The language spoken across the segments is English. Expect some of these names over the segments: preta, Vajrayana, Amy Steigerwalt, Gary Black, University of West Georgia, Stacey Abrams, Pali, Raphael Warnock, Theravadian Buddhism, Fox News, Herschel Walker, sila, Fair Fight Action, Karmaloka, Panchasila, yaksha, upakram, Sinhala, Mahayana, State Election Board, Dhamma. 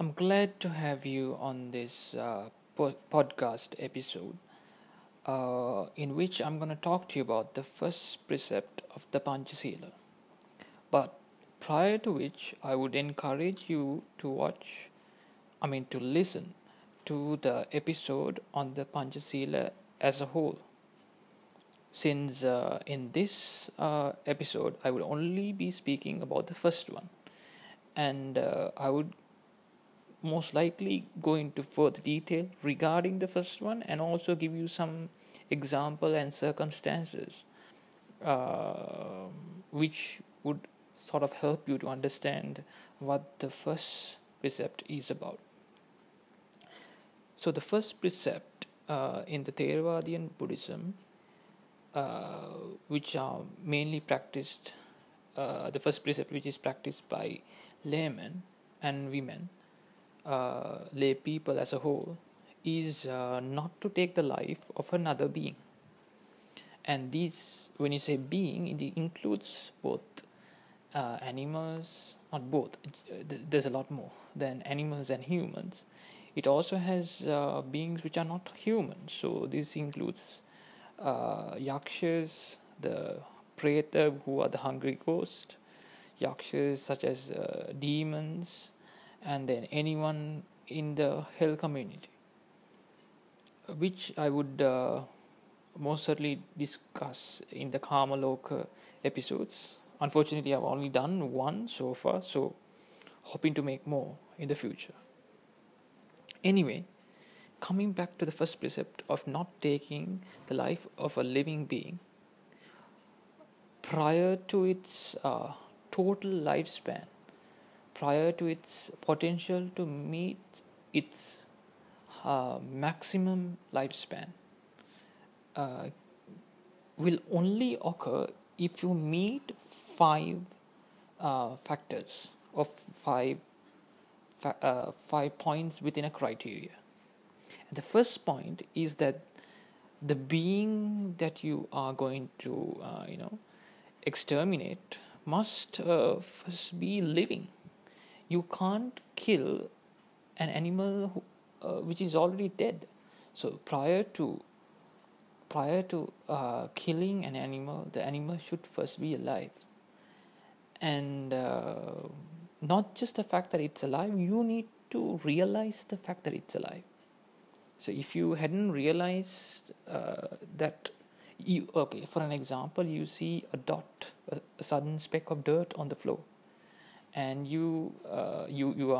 I'm glad to have you on this podcast episode in which I'm going to talk to you about the first precept of the Panchasila. But prior to which, I would encourage you to listen to the episode on the Panchasila as a whole. Since in this episode, I will only be speaking about the first one. And I would most likely go into further detail regarding the first one and also give you some example and circumstances which would sort of help you to understand what the first precept is about. So the first precept in the Theravadian Buddhism, which are mainly practiced, the first precept which is practiced by laymen and women, lay people as a whole, is not to take the life of another being. And these, when you say being, it includes both animals, not both, there's a lot more than animals and humans. It also has beings which are not human, so this includes yakshas, the preta, who are the hungry ghosts, yakshas such as demons, and then anyone in the hell community, which I would most certainly discuss in the Karmaloka episodes. Unfortunately, I've only done one so far, so hoping to make more in the future. Anyway, coming back to the first precept of not taking the life of a living being prior to its total lifespan, prior to its potential to meet its maximum lifespan, will only occur if you meet five points within a criteria. And the first point is that the being that you are going to, exterminate must first be living. You can't kill an animal which is already dead. So prior to killing an animal, the animal should first be alive. And not just the fact that it's alive, you need to realize the fact that it's alive. So if you hadn't realized for an example, you see a dot, a sudden speck of dirt on the floor, and you are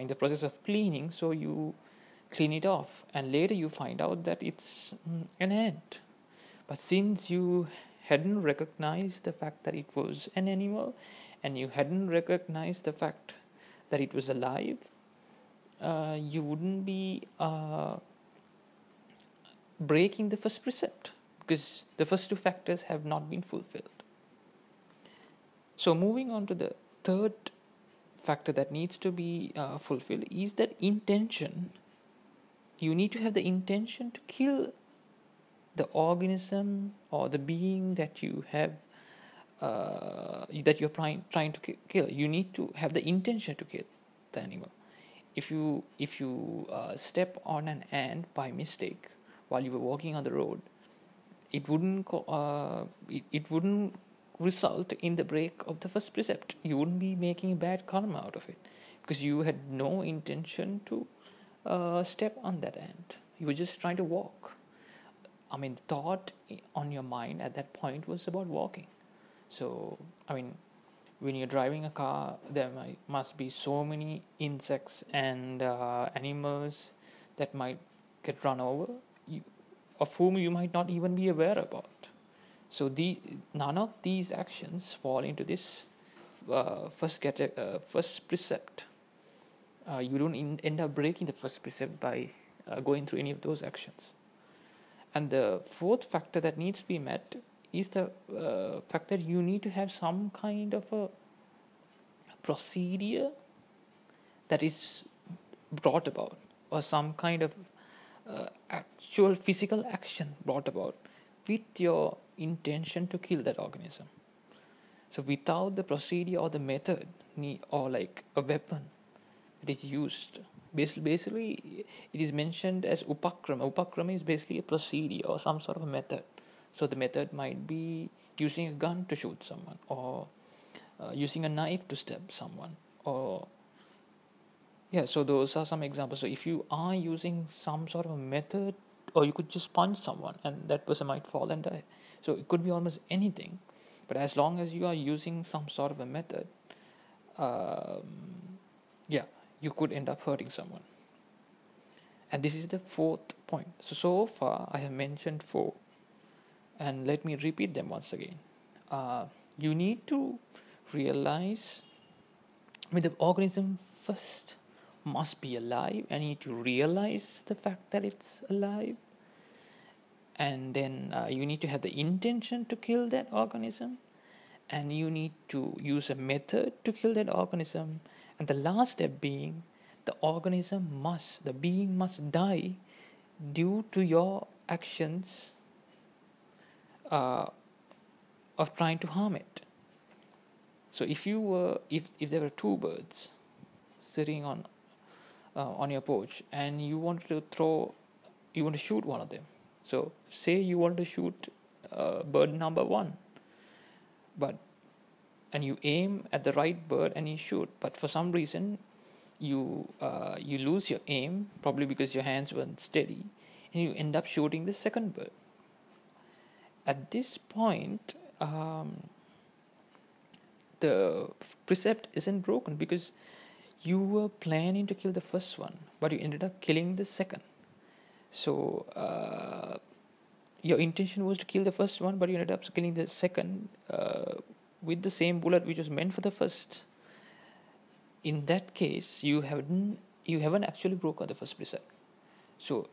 in the process of cleaning, so you clean it off, and later you find out that it's an ant. But since you hadn't recognized the fact that it was an animal, and you hadn't recognized the fact that it was alive, you wouldn't be breaking the first precept, because the first two factors have not been fulfilled. So moving on to the third factor that needs to be fulfilled is that intention. You need to have the intention to kill the organism or the being that you have, that you're trying to kill. You need to have the intention to kill the animal. If you step on an ant by mistake while you were walking on the road, it wouldn't result in the break of the first precept. You wouldn't be making bad karma out of it, because you had no intention to step on that ant. You were just trying to walk. The thought on your mind at that point was about walking. So, when you're driving a car, there must be so many insects and animals that might get run over, of whom you might not even be aware about. So none of these actions fall into this first precept. You don't end up breaking the first precept by going through any of those actions. And the fourth factor that needs to be met is the fact that you need to have some kind of a procedure that is brought about, or some kind of actual physical action brought about with your intention to kill that organism. So without the procedure or the method, or like a weapon that is used Basically, it is mentioned as upakram. Upakram is basically a procedure or some sort of a method. So the method might be using a gun to shoot someone, or using a knife to stab someone, or so those are some examples. So if you are using some sort of a method, or you could just punch someone and that person might fall and die. So it could be almost anything, but as long as you are using some sort of a method, you could end up hurting someone. And this is the fourth point. So far I have mentioned four, and let me repeat them once again. You need to realize, the organism first must be alive. I need to realize the fact that it's alive. And then you need to have the intention to kill that organism. And you need to use a method to kill that organism. And the last step being, the being must die due to your actions of trying to harm it. So if there were two birds sitting on your porch, and you want to shoot one of them. So say you want to shoot bird number one, and you aim at the right bird and you shoot. But for some reason, you lose your aim, probably because your hands weren't steady, and you end up shooting the second bird. At this point, the precept isn't broken, because you were planning to kill the first one, but you ended up killing the second. So your intention was to kill the first one, but you ended up killing the second with the same bullet which was meant for the first. In that case, you haven't actually broken the first precept. So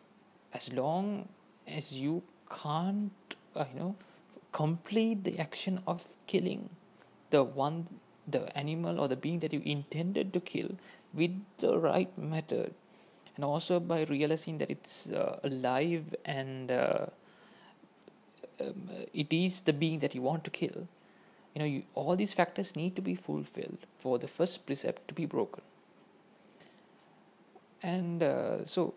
as long as you can't complete the action of killing the animal or the being that you intended to kill with the right method, and also by realizing that it's alive and it is the being that you want to kill, all these factors need to be fulfilled for the first precept to be broken. And so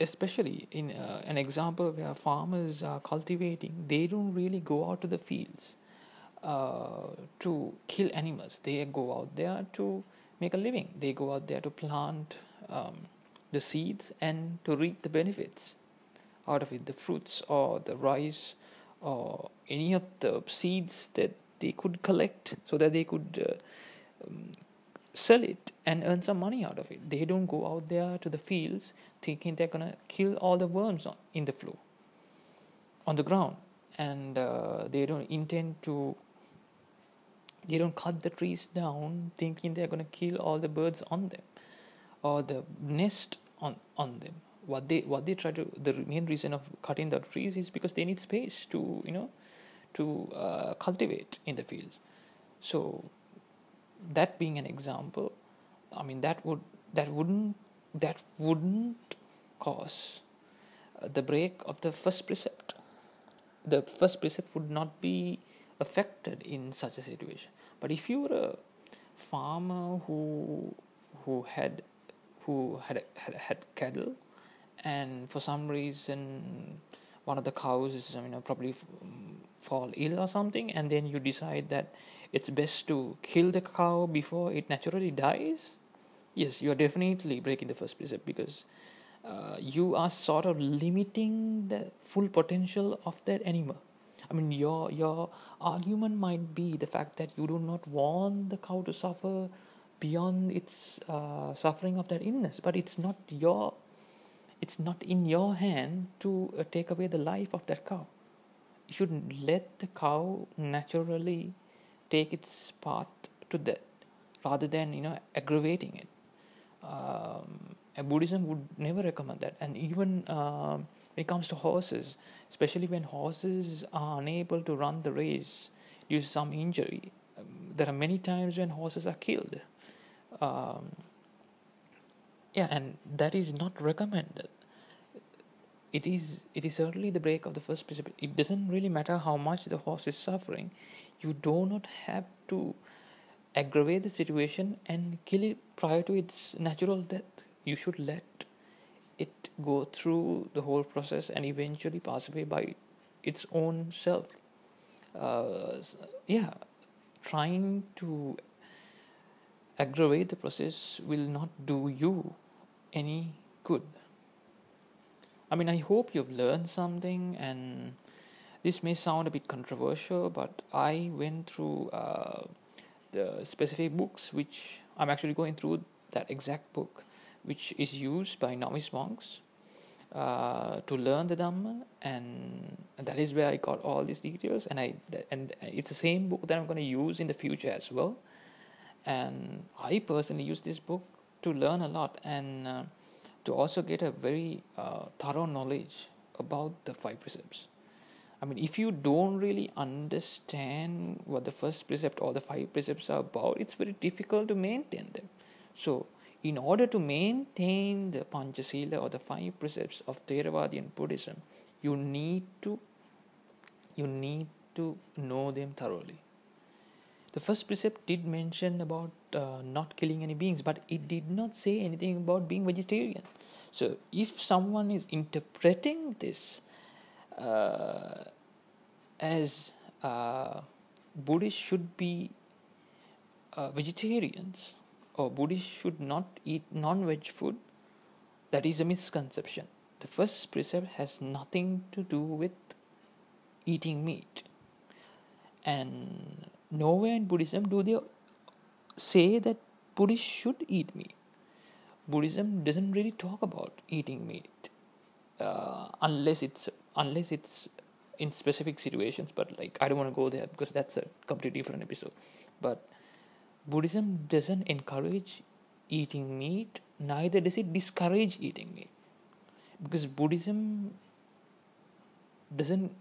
especially in an example where farmers are cultivating, they don't really go out to the fields to kill animals. They go out there to make a living. They go out there to plant the seeds and to reap the benefits out of it, the fruits or the rice or any of the seeds that they could collect, so that they could sell it and earn some money out of it. They don't go out there to the fields thinking they're going to kill all the worms in the floor, on the ground. And they don't cut the trees down thinking they're going to kill all the birds on them, or the nest on them. The main reason of cutting the trees is because they need space to cultivate in the fields. So that being an example, that wouldn't cause the break of the first precept. The first precept would not be affected in such a situation. But if you were a farmer who had cattle, and for some reason one of the cows probably fall ill or something, and then you decide that it's best to kill the cow before it naturally dies, yes, you're definitely breaking the first precept, because you are sort of limiting the full potential of that animal. Your argument might be the fact that you do not want the cow to suffer beyond its suffering of that illness, but it's not in your hand to take away the life of that cow. You should let the cow naturally take its path to death, rather than aggravating it. Buddhism would never recommend that. And even when it comes to horses, especially when horses are unable to run the race due to some injury, there are many times when horses are killed. And that is not recommended. It is certainly the break of the first precept. It doesn't really matter how much the horse is suffering. You do not have to aggravate the situation and kill it prior to its natural death. you should let it go through the whole process and eventually pass away by its own self. Trying to aggravate the process will not do you any good. I mean, I hope you've learned something, and this may sound a bit controversial, but I went through the specific books, which I'm actually going through that exact book, which is used by novice monks to learn the Dhamma, and that is where I got all these details, and it's the same book that I'm going to use in the future as well. And I personally use this book to learn a lot, and to also get a very thorough knowledge about the five precepts. I mean, if you don't really understand what the first precept or the five precepts are about, it's very difficult to maintain them. So, in order to maintain the Panchasila or the five precepts of Theravadian Buddhism, you need to know them thoroughly. The first precept did mention about not killing any beings, but it did not say anything about being vegetarian. So, if someone is interpreting this as Buddhists should be vegetarians, or Buddhists should not eat non-veg food, that is a misconception. The first precept has nothing to do with eating meat. And nowhere in Buddhism do they say that Buddhists should eat meat. Buddhism doesn't really talk about eating meat, unless it's in specific situations, but like I don't want to go there because that's a completely different episode. But Buddhism doesn't encourage eating meat, neither does it discourage eating meat, because Buddhism doesn't,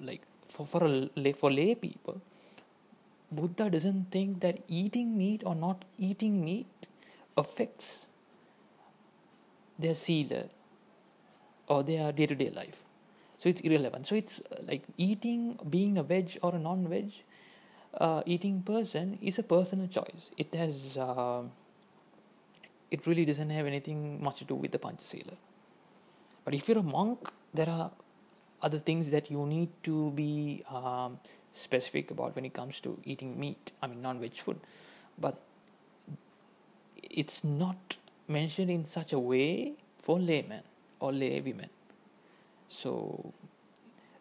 like, for lay people, Buddha doesn't think that eating meat or not eating meat affects their sila or their day-to-day life. So it's irrelevant. So it's like being a veg or a non-veg eating person is a personal choice. It really doesn't have anything much to do with the Panchasila. But if you're a monk, there are other things that you need to be specific about when it comes to eating meat, I mean non-veg food. But it's not mentioned in such a way for laymen or lay women. So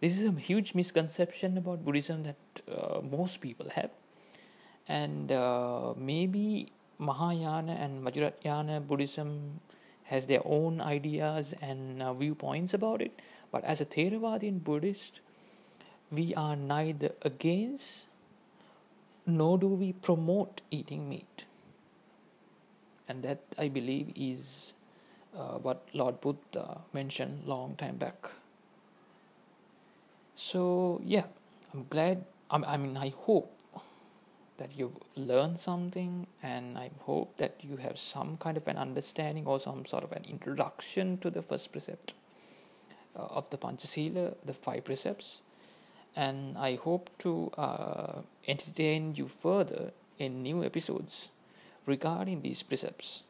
this is a huge misconception about Buddhism that most people have. And maybe Mahayana and Vajrayana Buddhism has their own ideas and viewpoints about it. But as a Theravadian Buddhist, we are neither against nor do we promote eating meat. And that, I believe, is what Lord Buddha mentioned long time back. So I'm glad, I hope that you've learned something, and I hope that you have some kind of an understanding or some sort of an introduction to the first precept of the Panchasila, the five precepts. And I hope to entertain you further in new episodes regarding these precepts.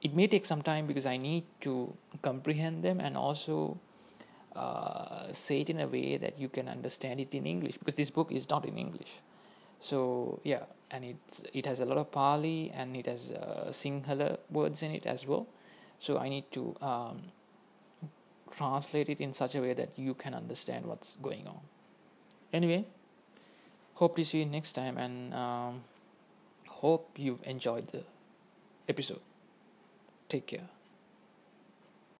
It may take some time because I need to comprehend them and also say it in a way that you can understand it in English, because this book is not in English. So and it has a lot of Pali, and it has Sinhala words in it as well. So I need to translate it in such a way that you can understand what's going on. Anyway, hope to see you next time, and hope you've enjoyed the episode. Take care.